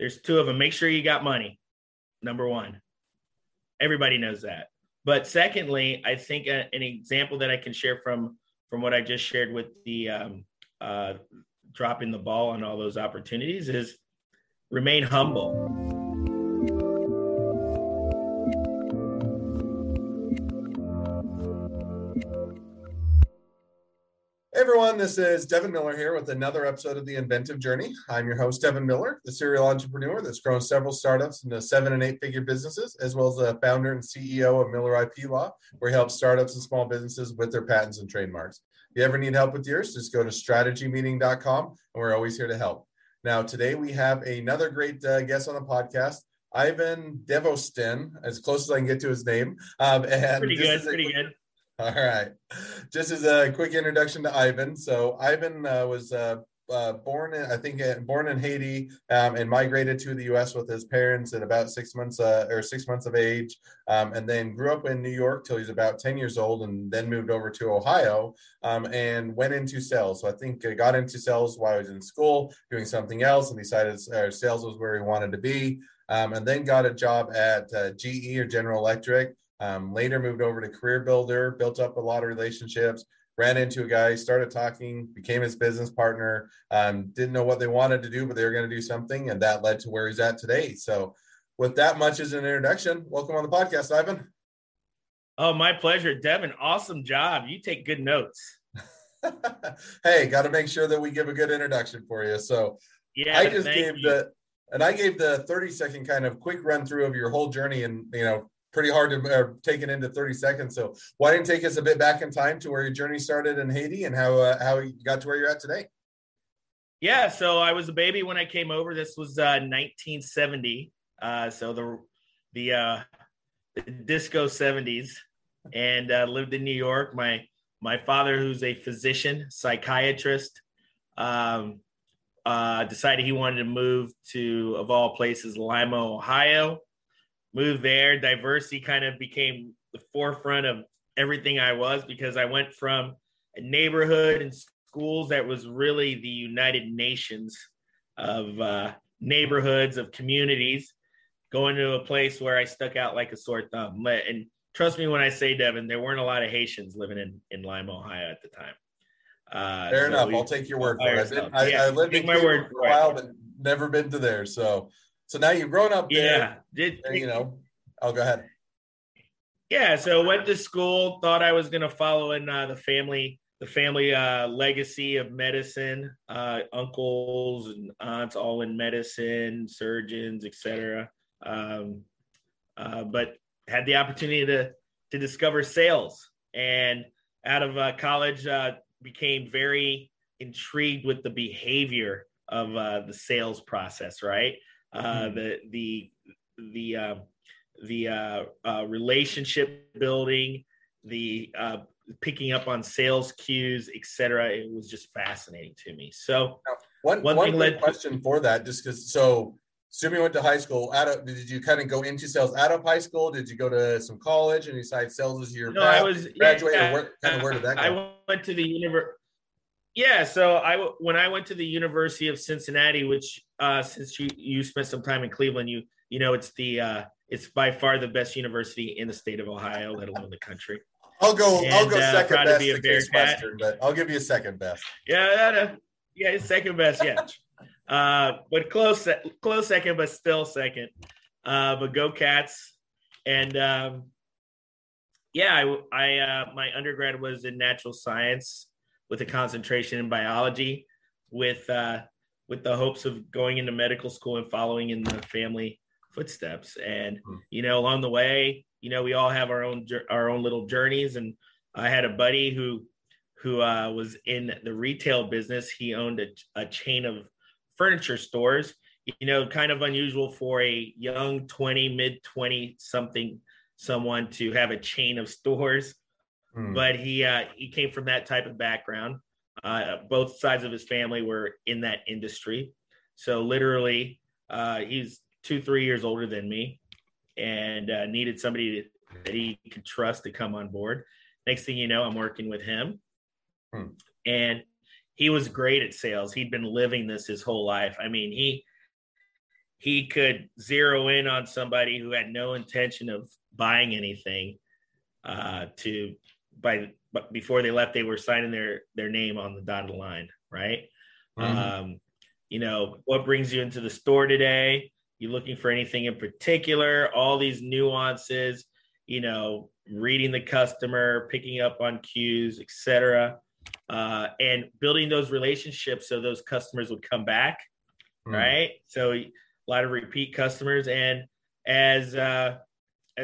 There's two of them. Make sure you got money. Number one, everybody knows that. But secondly, I think an example that I can share from what I just shared with the dropping the ball on all those opportunities is remain humble. Hey everyone, this is Devin Miller here with another episode of The Inventive Journey. I'm your host, Devin Miller, the serial entrepreneur that's grown several startups into 7- and 8-figure businesses, as well as the founder and CEO of Miller IP Law, where he helps startups and small businesses with their patents and trademarks. If you ever need help with yours, just go to strategymeeting.com, and we're always here to help. Now, today we have another great guest on the podcast, Yvan Demosthenes, as close as I can get to his name. Pretty good. All right. Just as a quick introduction to Yvan. So Yvan was born in Haiti and migrated to the U.S. with his parents at about 6 months of age, and then grew up in New York till he's about 10 years old, and then moved over to Ohio and went into sales. So I think I got into sales while I was in school doing something else, and decided sales was where he wanted to be, and then got a job at GE or General Electric. Later moved over to Career Builder, built up a lot of relationships, ran into a guy, started talking, became his business partner, didn't know what they wanted to do, but they were going to do something. And that led to where he's at today. So with that much as an introduction, welcome on the podcast, Yvan. Oh, my pleasure, Devin. Awesome job. You take good notes. Hey, got to make sure that we give a good introduction for you. So yeah, I gave the 30-second kind of quick run through of your whole journey, and, you know, pretty hard to take it into 30 seconds. So why don't you take us a bit back in time to where your journey started in Haiti and how you got to where you're at today? Yeah. So I was a baby when I came over. This was 1970. So the disco 70s, and lived in New York. My father, who's a physician, psychiatrist, decided he wanted to move to, of all places, Lima, Ohio. Moved there. Diversity kind of became the forefront of everything I was, because I went from a neighborhood and schools that was really the United Nations of neighborhoods, of communities, going to a place where I stuck out like a sore thumb. And trust me when I say, Devin, there weren't a lot of Haitians living in Lima, Ohio at the time. Fair enough. I'll take your word for it. I lived in Cuba for a while, but never been to there. So now you've grown up there, I'll go ahead. Yeah, so went to school, thought I was going to follow in the family legacy of medicine, uncles and aunts all in medicine, surgeons, etc. But had the opportunity to discover sales, and out of college became very intrigued with the behavior of the sales process, right? The relationship building, the picking up on sales cues, etc. It was just fascinating to me. So now, one question for that, just because. So, assuming you went to high school, did you kind of go into sales out of high school? Did you go to some college and decide sales was your path? Where did that go? I went to the university. Yeah, so when I went to the University of Cincinnati, which since you spent some time in Cleveland, you know it's by far the best university in the state of Ohio, let alone the country. I'll go second best to Case Western, but I'll give you second best. Yeah, second best. Yeah, but close second, but still second. But go Cats! And my undergrad was in natural science, with a concentration in biology, with the hopes of going into medical school and following in the family footsteps. And, you know, along the way, you know, we all have our own little journeys. And I had a buddy who was in the retail business. He owned a chain of furniture stores, you know, kind of unusual for a young mid 20 someone to have a chain of stores. But he came from that type of background. Both sides of his family were in that industry. So literally, he's 2-3 years older than me, and needed somebody that he could trust to come on board. Next thing you know, I'm working with him. And he was great at sales. He'd been living this his whole life. I mean, he he could zero in on somebody who had no intention of buying anything but before they left, they were signing their name on the dotted line, right? Mm-hmm. What brings you into the store today? You looking for anything in particular? All these nuances, reading the customer, picking up on cues, etc., and building those relationships so those customers would come back, mm-hmm. right? So a lot of repeat customers, and as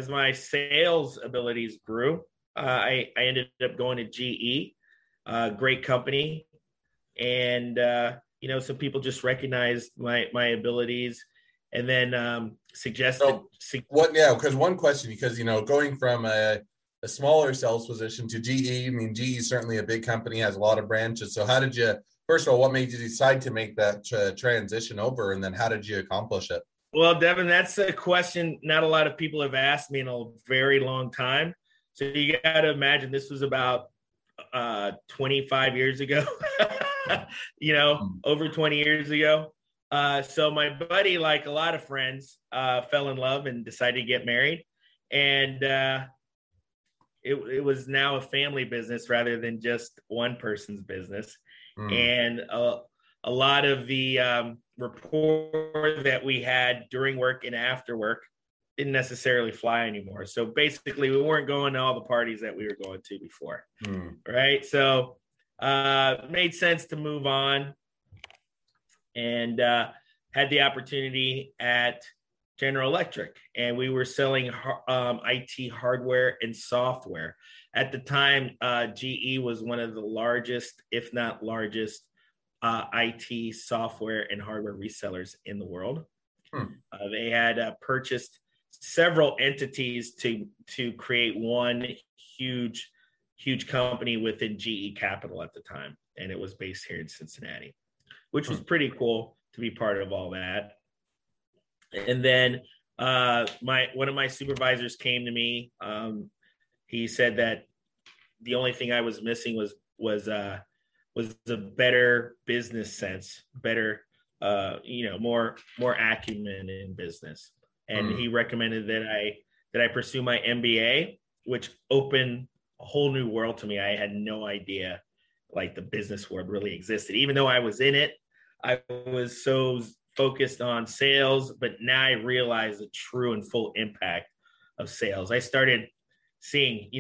my sales abilities grew, I ended up going to GE, great company, and some people just recognized my abilities, and then suggested. So what? Yeah, because one question, going from a smaller sales position to GE. I mean, GE is certainly a big company, has a lot of branches. So, how did you? First of all, what made you decide to make that transition over, and then how did you accomplish it? Well, Devin, that's a question not a lot of people have asked me in a very long time. So you got to imagine this was about 25 years ago, over 20 years ago. So my buddy, like a lot of friends, fell in love and decided to get married. And it was now a family business rather than just one person's business. Mm. And a lot of the rapport that we had during work and after work didn't necessarily fly anymore. So basically we weren't going to all the parties that we were going to before. Mm. Right. So, made sense to move on, and, had the opportunity at General Electric, and we were selling, IT hardware and software. At the time, GE was one of the largest, if not largest, IT software and hardware resellers in the world. Mm. They had purchased several entities to create one huge company within GE Capital at the time, and it was based here in Cincinnati, which was pretty cool to be part of all that. And then one of my supervisors came to me. He said that the only thing I was missing was the better business sense, better more acumen in business. And he recommended that I pursue my MBA, which opened a whole new world to me. I had no idea the business world really existed. Even though I was in it, I was so focused on sales, but now I realize the true and full impact of sales. I started seeing,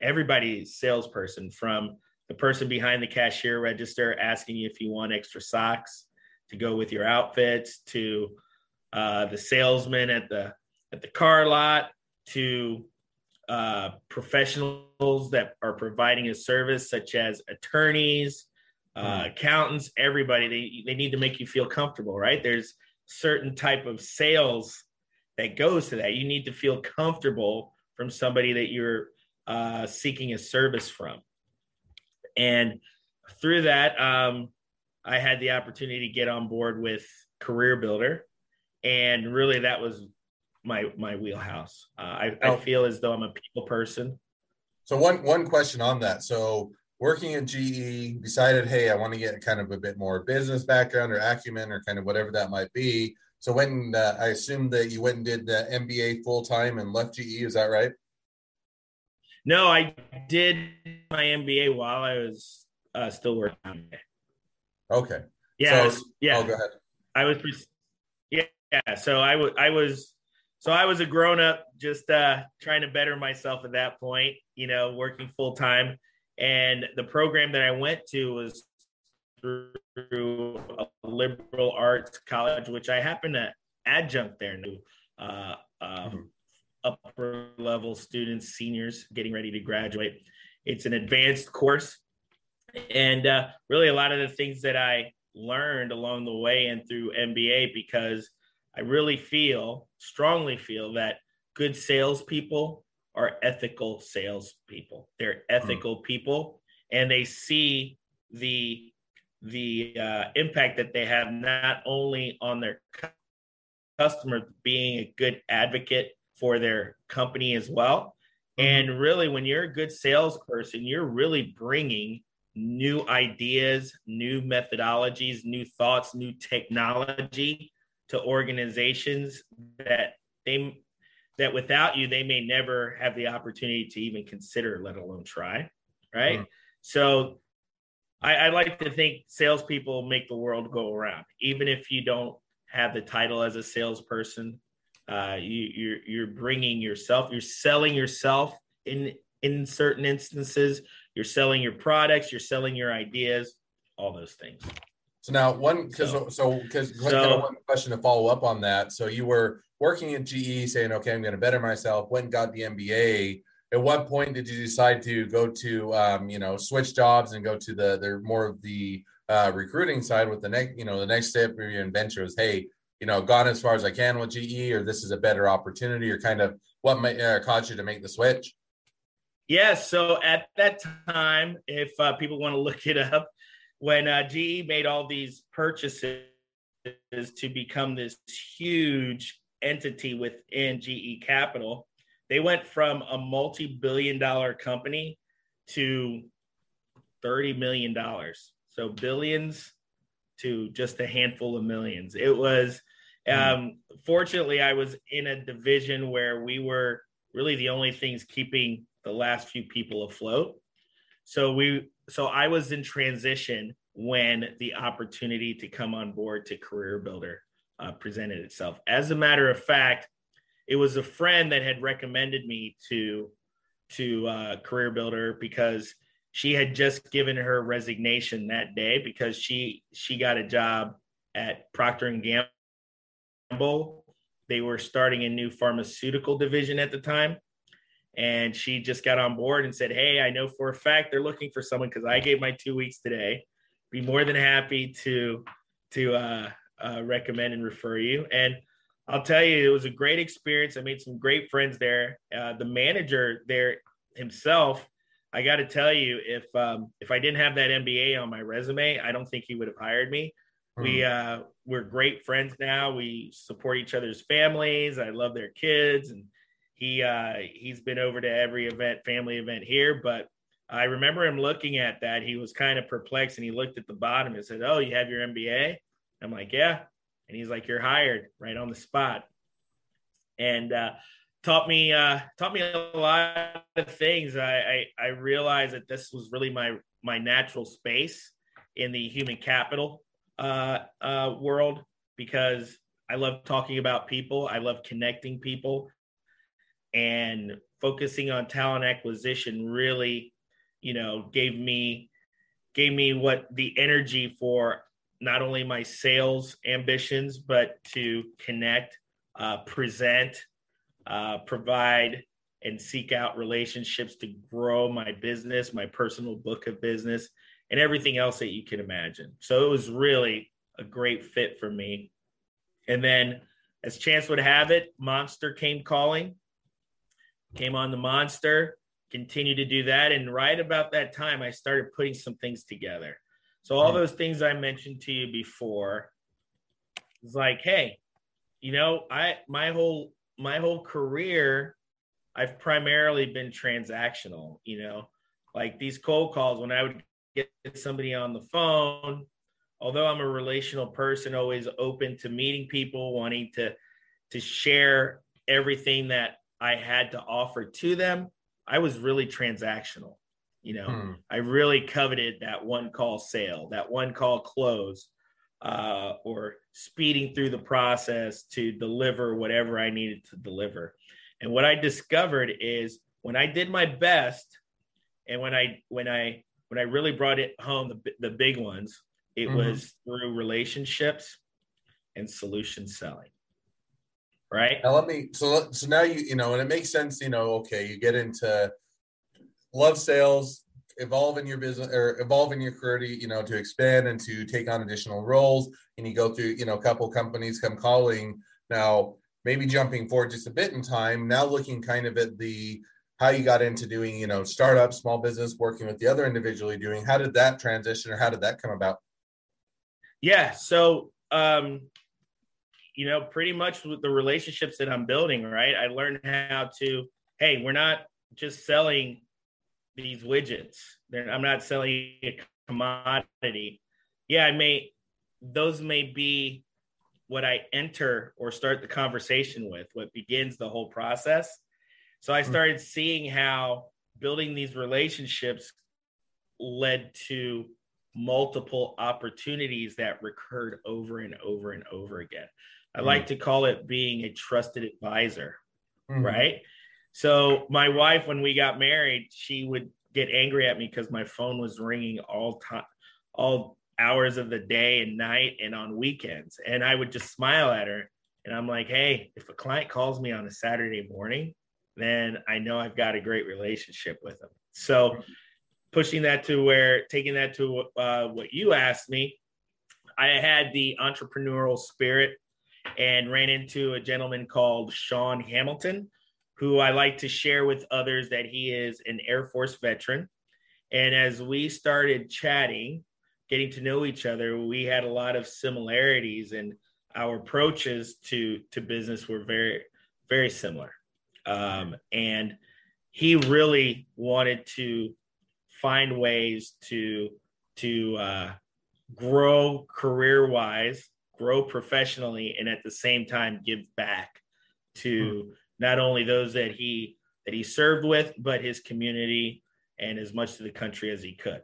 everybody's salesperson, from the person behind the cashier register asking you if you want extra socks to go with your outfits, to the salesman at the car lot, to professionals that are providing a service, such as attorneys, accountants, everybody. They need to make you feel comfortable, right? There's certain type of sales that goes to that. You need to feel comfortable from somebody that you're seeking a service from. And through that, I had the opportunity to get on board with Career Builder. And really, that was my wheelhouse. I feel as though I'm a people person. So one question on that. So working at GE, decided, hey, I want to get kind of a bit more business background or acumen or kind of whatever that might be. So when I assume that you went and did the MBA full time and left GE, is that right? No, I did my MBA while I was still working on it. Okay. Yeah. So, yeah. Oh, go ahead. I was. Yeah. So I was a grown up, just trying to better myself at that point, working full time. And the program that I went to was through a liberal arts college, which I happened to adjunct there to upper level students, seniors getting ready to graduate. It's an advanced course. And really a lot of the things that I learned along the way and through MBA, because I really strongly feel that good salespeople are ethical salespeople. They're ethical people, and they see the impact that they have not only on their customer, being a good advocate for their company as well. And really, when you're a good salesperson, you're really bringing new ideas, new methodologies, new thoughts, new technology to organizations that without you, they may never have the opportunity to even consider, let alone try, right? Mm-hmm. So I like to think salespeople make the world go around. Even if you don't have the title as a salesperson, you're bringing yourself, you're selling yourself in certain instances, you're selling your products, you're selling your ideas, all those things. So now one question to follow up on that. So you were working at GE saying, okay, I'm going to better myself, went and got the MBA. At what point did you decide to go to, switch jobs and go to the more of the recruiting side with the next step of your adventure was, hey, gone as far as I can with GE, or this is a better opportunity, or kind of what might cause you to make the switch? Yeah. So at that time, if people want to look it up, when GE made all these purchases to become this huge entity within GE Capital, they went from a multi-billion-dollar company to $30 million. So billions to just a handful of millions. It was, fortunately, I was in a division where we were really the only things keeping the last few people afloat. So I was in transition when the opportunity to come on board to Career Builder presented itself. As a matter of fact, it was a friend that had recommended me to Career Builder because she had just given her resignation that day because she got a job at Procter & Gamble. They were starting a new pharmaceutical division at the time. And she just got on board and said, hey, I know for a fact they're looking for someone because I gave my 2 weeks today. Be more than happy to recommend and refer you. And I'll tell you, it was a great experience. I made some great friends there. The manager there himself, I got to tell you, if I didn't have that MBA on my resume, I don't think he would have hired me. Mm. We're great friends now. We support each other's families. I love their kids, and he's been over to every event, family event here, but I remember him looking at that. He was kind of perplexed, and he looked at the bottom and said, oh, you have your MBA? I'm like, yeah. And he's like, you're hired right on the spot. And taught me a lot of things. I realized that this was really my natural space in the human capital world, because I love talking about people. I love connecting people. And focusing on talent acquisition really, gave me what the energy for not only my sales ambitions, but to connect, present, provide, and seek out relationships to grow my business, my personal book of business, and everything else that you can imagine. So it was really a great fit for me. And then, as chance would have it, Monster came calling. Came on the Monster, continued to do that. And right about that time, I started putting some things together. So all those things I mentioned to you before, it's like, hey, my whole career, I've primarily been transactional, like these cold calls, when I would get somebody on the phone, although I'm a relational person, always open to meeting people, wanting to share everything that I had to offer to them, I was really transactional. I really coveted that one call sale, that one call close, or speeding through the process to deliver whatever I needed to deliver. And what I discovered is when I did my best, and when I really brought it home, the big ones, it was through relationships and solution selling. Right. Now so now and it makes sense, okay, you get into love sales, evolve in your business or evolve in your career, to expand and to take on additional roles. And you go through, a couple companies come calling. Now, maybe jumping forward just a bit in time, now looking kind of at how you got into doing, startup, small business, working with the other individually doing, how did that transition or how did that come about? Yeah. So, pretty much with the relationships that I'm building, right? I learned how to, hey, we're not just selling these widgets. I'm not selling a commodity. Yeah, those may be what I enter or start the conversation with, what begins the whole process. So I started seeing how building these relationships led to multiple opportunities that recurred over and over and over again. I like to call it being a trusted advisor, right? So my wife, when we got married, she would get angry at me because my phone was ringing all hours of the day and night and on weekends. And I would just smile at her. And I'm like, hey, if a client calls me on a Saturday morning, then I know I've got a great relationship with them. So pushing that to where, taking that to what you asked me, I had the entrepreneurial spirit and ran into a gentleman called Sean Hamilton, who I like to share with others that he is an Air Force veteran. And as we started chatting, getting to know each other, we had a lot of similarities, and our approaches to business were very, very similar. And he really wanted to find ways to grow career-wise, grow professionally, and at the same time, give back to not only those that he served with, but his community and as much to the country as he could.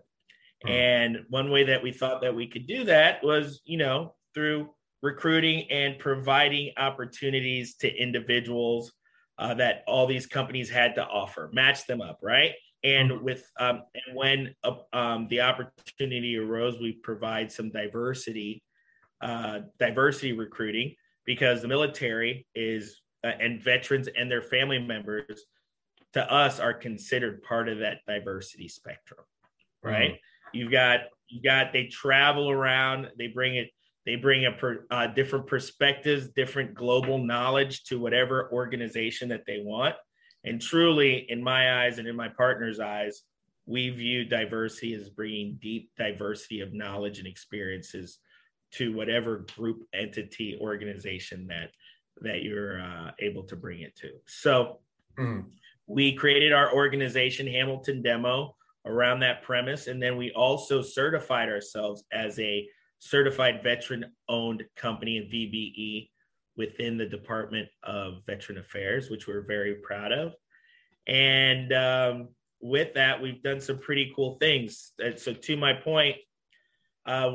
And one way that we thought that we could do that was, you know, through recruiting and providing opportunities to individuals that all these companies had to offer, match them up, right? And with and when the opportunity arose, we provide some diversity recruiting, because the military is and veterans and their family members to us are considered part of that diversity spectrum, right? You've got they travel around, they bring different perspectives, different global knowledge to whatever organization that they want. And truly, in my eyes and in my partner's eyes, we view diversity as bringing deep diversity of knowledge and experiences to whatever group, entity, organization that you're able to bring it to. So we created our organization, Hamilton Demo, around that premise. And then we also certified ourselves as a certified veteran-owned company, in VBE, within the Department of Veteran Affairs, which we're very proud of. And with that, we've done some pretty cool things. And so to my point,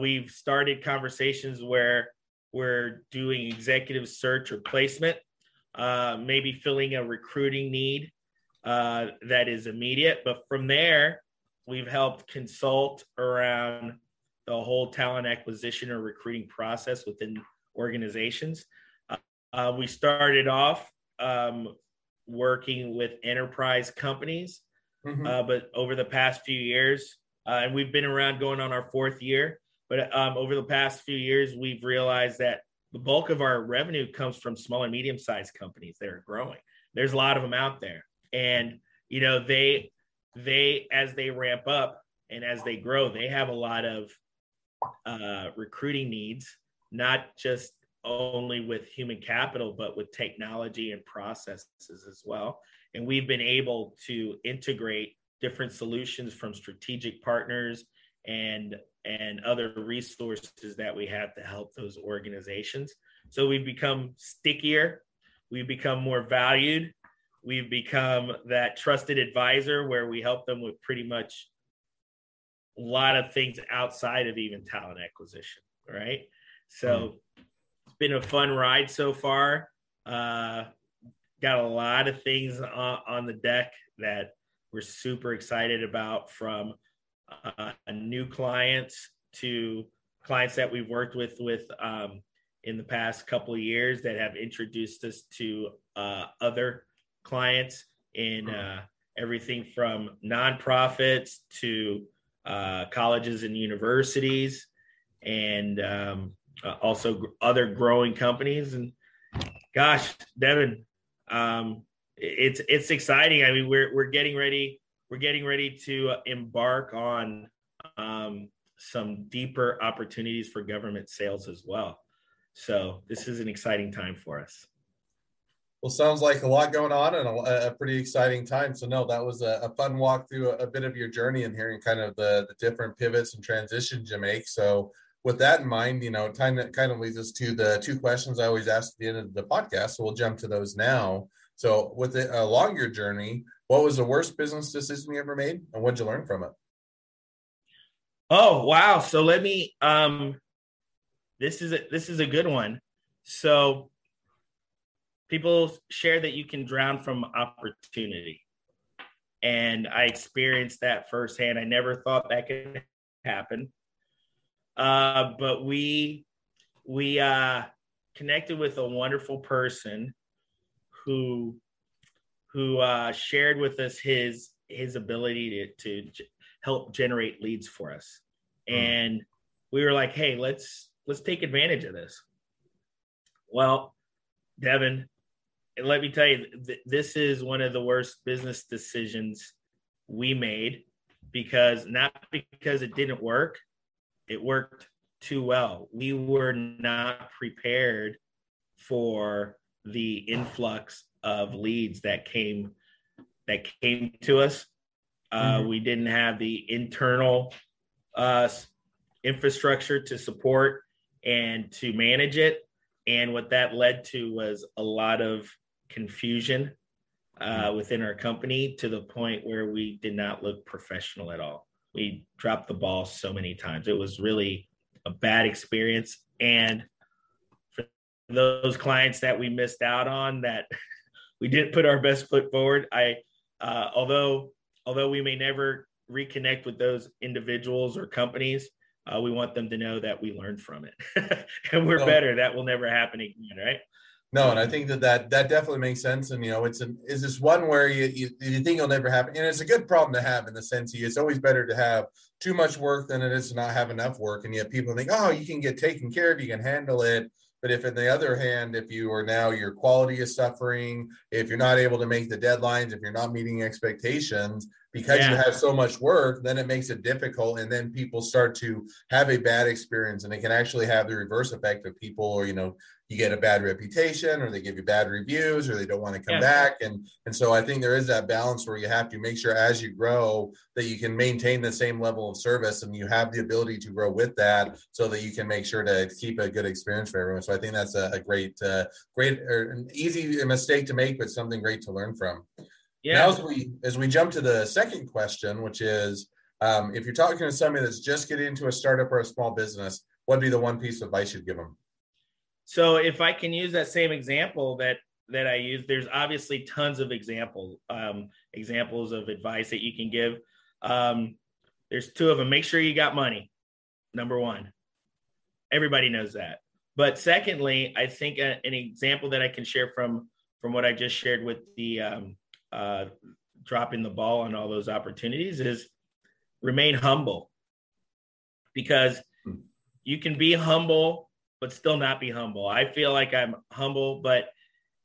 we've started conversations where we're doing executive search or placement, maybe filling a recruiting need that is immediate. But from there, we've helped consult around the whole talent acquisition or recruiting process within organizations. We started off working with enterprise companies, but over the past few years, and we've been around going on our fourth year, but over the past few years, we've realized that the bulk of our revenue comes from small and medium-sized companies that are growing. There's a lot of them out there. And, you know, they as they ramp up and as they grow, they have a lot of recruiting needs, not just only with human capital, but with technology and processes as well. And we've been able to integrate different solutions from strategic partners and other resources that we have to help those organizations. So we've become stickier. We've become more valued. We've become that trusted advisor where we help them with pretty much a lot of things outside of even talent acquisition, right? So it's been a fun ride so far. Got a lot of things on the deck that we're super excited about, from new clients to clients that we've worked with in the past couple of years that have introduced us to other clients in everything from nonprofits to colleges and universities, and also other growing companies. And gosh, Devin, it's exciting. I mean, we're getting ready to embark on some deeper opportunities for government sales as well. So this is an exciting time for us. Well, sounds like a lot going on and a pretty exciting time. So no, that was a fun walk through a bit of your journey and hearing kind of the different pivots and transitions you make. So with that in mind, you know, time that kind of leads us to the two questions I always ask at the end of the podcast. So we'll jump to those now. So with along your journey, what was the worst business decision you ever made, and what'd you learn from it? Oh, wow. So let me, this is a good one. So people share that you can drown from opportunity. And I experienced that firsthand. I never thought that could happen. But we connected with a wonderful person who shared with us his ability to help generate leads for us. And we were like, hey, let's take advantage of this. Well, Devin, let me tell you, this is one of the worst business decisions we made, because it didn't work. It worked too well. We were not prepared for the influx of leads that came to us. We didn't have the internal infrastructure to support and to manage it. And what that led to was a lot of confusion within our company, to the point where we did not look professional at all. We dropped the ball so many times. It was really a bad experience. And for those clients that we missed out on, that we didn't put our best foot forward, although we may never reconnect with those individuals or companies, we want them to know that we learned from it and we're better. That will never happen again, right? No, and I think that definitely makes sense. And, you know, it's this one where you think it'll never happen. And it's a good problem to have, in the sense it's always better to have too much work than it is to not have enough work. And yet people think, oh, you can get taken care of, you can handle it. But if, on the other hand, if you are now, your quality is suffering, if you're not able to make the deadlines, if you're not meeting expectations, because you have so much work, then it makes it difficult. And then people start to have a bad experience, and it can actually have the reverse effect of people, or, you know, you get a bad reputation, or they give you bad reviews, or they don't want to come back. And so I think there is that balance where you have to make sure, as you grow, that you can maintain the same level of service, and you have the ability to grow with that, so that you can make sure to keep a good experience for everyone. So I think that's a great or an easy mistake to make, but something great to learn from. Yeah. Now, as we jump to the second question, which is, if you're talking to somebody that's just getting into a startup or a small business, what'd be the one piece of advice you'd give them? So if I can use that same example that I use, there's obviously tons of examples of advice that you can give. There's two of them. Make sure you got money, number one. Everybody knows that. But secondly, I think an example that I can share from what I just shared with the dropping the ball on all those opportunities is remain humble, because you can be humble but still not be humble. I feel like I'm humble, but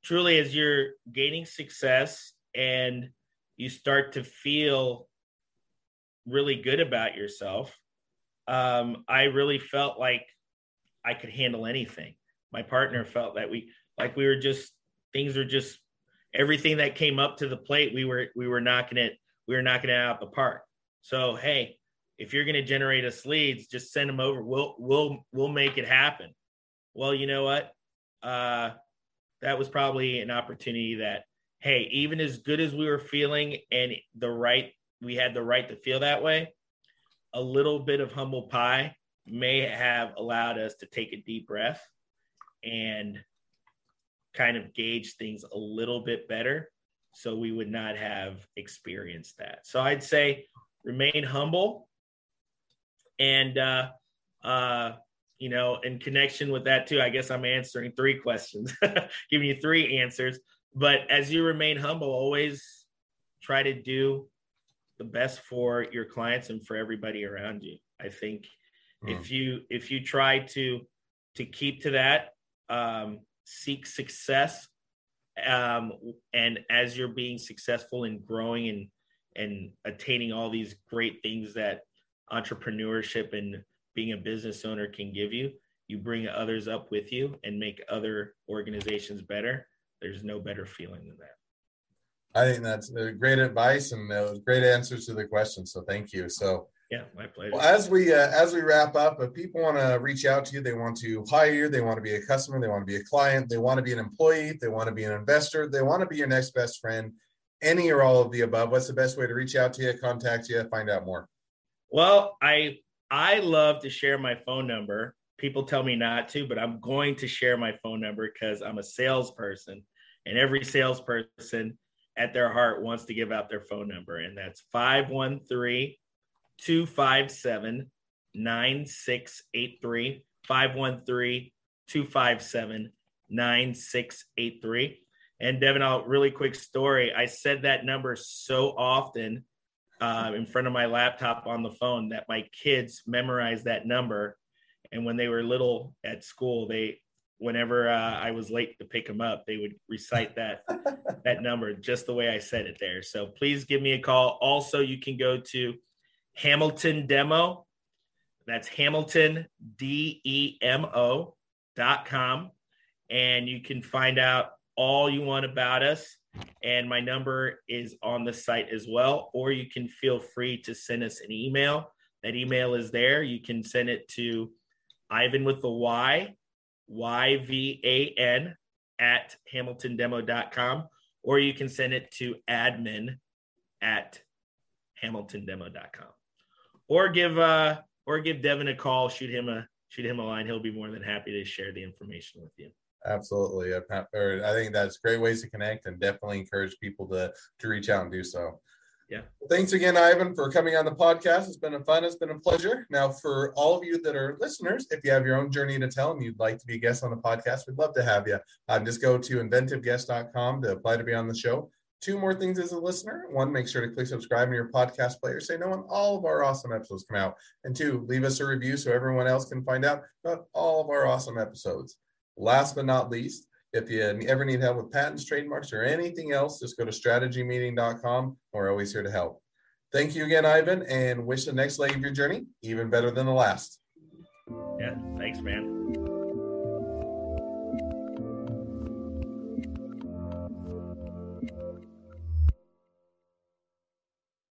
truly, as you're gaining success and you start to feel really good about yourself, I really felt like I could handle anything. My partner felt that everything that came up to the plate, we were knocking it out of the park. So, hey, if you're going to generate us leads, just send them over. We'll make it happen. Well, you know what? That was probably an opportunity that, hey, even as good as we were feeling, and we had the right to feel that way, a little bit of humble pie may have allowed us to take a deep breath and kind of gauge things a little bit better, so we would not have experienced that. So I'd say remain humble, and in connection with that too, I guess I'm answering three questions, giving you three answers. But as you remain humble, always try to do the best for your clients and for everybody around you. I think if you try to keep to that, seek success, and as you're being successful in growing and attaining all these great things that entrepreneurship and being a business owner can give you, you bring others up with you and make other organizations better. There's no better feeling than that. I think that's great advice, and that was great answers to the question. So thank you. So Yeah, my pleasure. Well, as we wrap up, if people want to reach out to you, they want to hire you, they want to be a customer, they want to be a client, they want to be an employee, they want to be an investor, they want to be your next best friend, any or all of the above, what's the best way to reach out to you, contact you, find out more? Well, I love to share my phone number. People tell me not to, but I'm going to share my phone number because I'm a salesperson, and every salesperson at their heart wants to give out their phone number, and that's 513-257-9683, 513-257-9683. And Devin, a really quick story. I said that number so often in front of my laptop on the phone that my kids memorized that number. And when they were little at school, whenever I was late to pick them up, they would recite that number just the way I said it there. So please give me a call. Also, you can go to Hamilton Demo. That's HamiltonDemo.com. And you can find out all you want about us. And my number is on the site as well. Or you can feel free to send us an email. That email is there. You can send it to Yvan with the Y, YVAN at HamiltonDemo.com. Or you can send it to admin at HamiltonDemo.com. Or give Devin a call, shoot him a line. He'll be more than happy to share the information with you. Absolutely. I think that's great ways to connect, and definitely encourage people to reach out and do so. Yeah. Well, thanks again, Yvan, for coming on the podcast. It's been fun. It's been a pleasure. Now, for all of you that are listeners, if you have your own journey to tell and you'd like to be a guest on the podcast, we'd love to have you. Just go to inventiveguest.com to apply to be on the show. Two more things as a listener. One, make sure to click subscribe in your podcast player so you know when all of our awesome episodes come out. And two, leave us a review so everyone else can find out about all of our awesome episodes. Last but not least, if you ever need help with patents, trademarks, or anything else, just go to strategymeeting.com. We're always here to help. Thank you again, Yvan, and wish the next leg of your journey even better than the last. Yeah, thanks, man.